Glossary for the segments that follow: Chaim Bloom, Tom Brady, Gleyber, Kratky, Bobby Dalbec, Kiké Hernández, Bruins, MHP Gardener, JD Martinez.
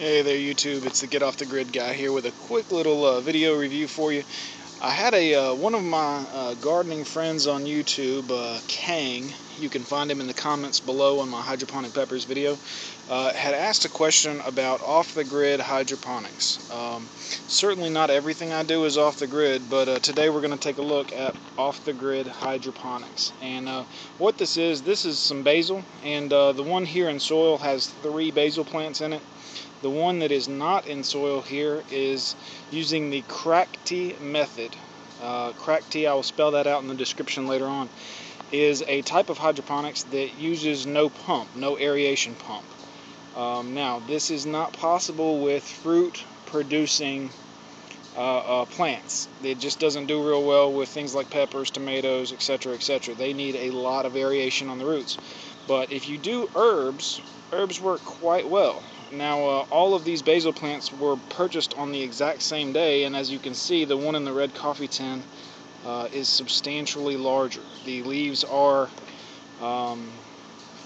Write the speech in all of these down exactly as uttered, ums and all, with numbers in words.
Hey there YouTube, it's the Get Off the Grid guy here with a quick little uh, video review for you. I had a uh, one of my uh, gardening friends on YouTube, uh, Kang, you can find him in the comments below on my hydroponic peppers video, uh, had asked a question about off-the-grid hydroponics. Um, certainly not everything I do is off-the-grid, but uh, today we're going to take a look at off-the-grid hydroponics. And uh, what this is, this is some basil, and uh, the one here in soil has three basil plants in it. The one that is not in soil here is using the Kratky method. Uh, Kratky, I will spell that out in the description later on, is a type of hydroponics that uses no pump, no aeration pump. Um, now, this is not possible with fruit-producing uh, uh, plants. It just doesn't do real well with things like peppers, tomatoes, et cetera, et cetera. They need a lot of aeration on the roots. But if you do herbs, herbs work quite well. Now, uh, all of these basil plants were purchased on the exact same day, and as you can see, the one in the red coffee tin uh, is substantially larger. The leaves are um,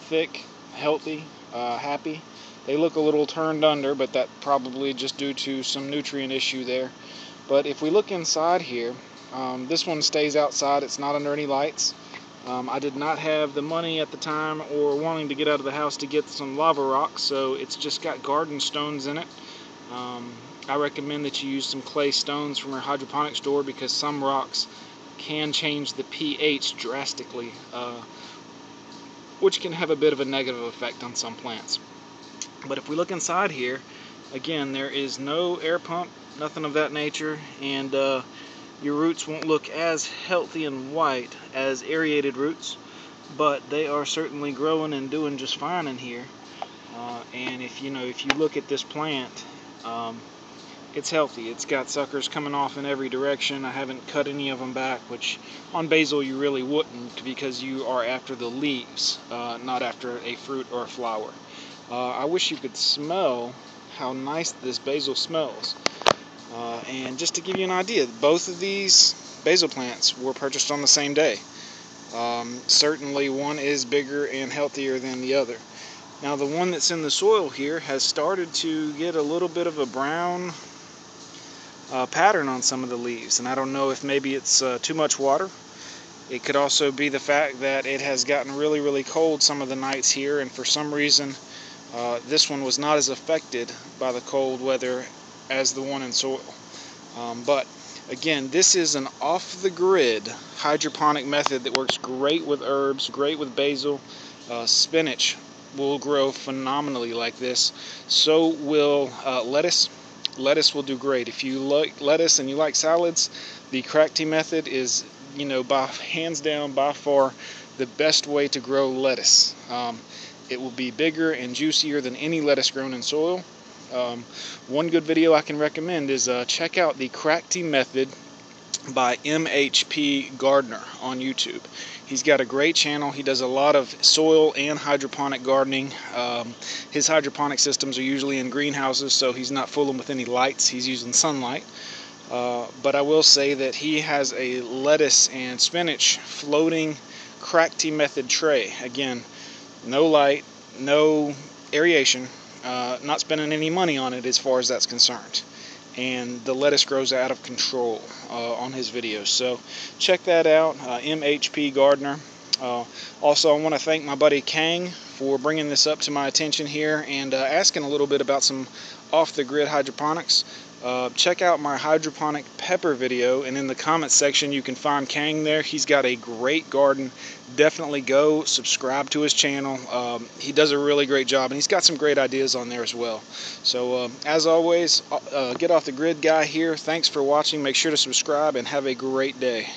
thick, healthy, uh, happy. They look a little turned under, but that probably just due to some nutrient issue there. But if we look inside here, um, this one stays outside. It's not under any lights. Um, I did not have the money at the time or wanting to get out of the house to get some lava rock, so it's just got garden stones in it. Um, I recommend that you use some clay stones from your hydroponic store because some rocks can change the pH drastically, uh, which can have a bit of a negative effect on some plants. But if we look inside here, again, there is no air pump, nothing of that nature, and uh, your roots won't look as healthy and white as aerated roots, but they are certainly growing and doing just fine in here. Uh, and if you know, if you look at this plant, um, it's healthy. It's got suckers coming off in every direction. I haven't cut any of them back, which on basil you really wouldn't because you are after the leaves, uh, not after a fruit or a flower. Uh, I wish you could smell how nice this basil smells. Uh, and just to give you an idea, both of these basil plants were purchased on the same day. Um, certainly one is bigger and healthier than the other. Now the one that's in the soil here has started to get a little bit of a brown uh, pattern on some of the leaves, and I don't know if maybe it's uh, too much water. It could also be the fact that it has gotten really really cold some of the nights here, and for some reason uh, this one was not as affected by the cold weather as the one in soil. Um, but again, this is an off-the-grid hydroponic method that works great with herbs, great with basil. Uh, spinach will grow phenomenally like this. So will uh, lettuce. Lettuce will do great. If you like lettuce and you like salads, the Kratky method is, you know, by hands down, by far, the best way to grow lettuce. Um, it will be bigger and juicier than any lettuce grown in soil. Um, one good video I can recommend is uh, check out the Kratky method by M H P Gardener on YouTube. He's got a great channel. He does a lot of soil and hydroponic gardening. Um, his hydroponic systems are usually in greenhouses, so he's not fooling with any lights. He's using sunlight. Uh, but I will say that he has a lettuce and spinach floating Kratky method tray. Again, no light, no aeration. Uh, not spending any money on it as far as that's concerned, and the lettuce grows out of control uh, on his videos, so check that out. uh, M H P Gardener. Uh, also, I want to thank my buddy Kang for bringing this up to my attention here and uh, asking a little bit about some off-the-grid hydroponics. Uh, check out my hydroponic pepper video, and in the comments section you can find Kang there. He's got a great garden. Definitely go subscribe to his channel. Um, he does a really great job, and he's got some great ideas on there as well. So uh, as always, uh, Get Off the Grid guy here. Thanks for watching. Make sure to subscribe and have a great day.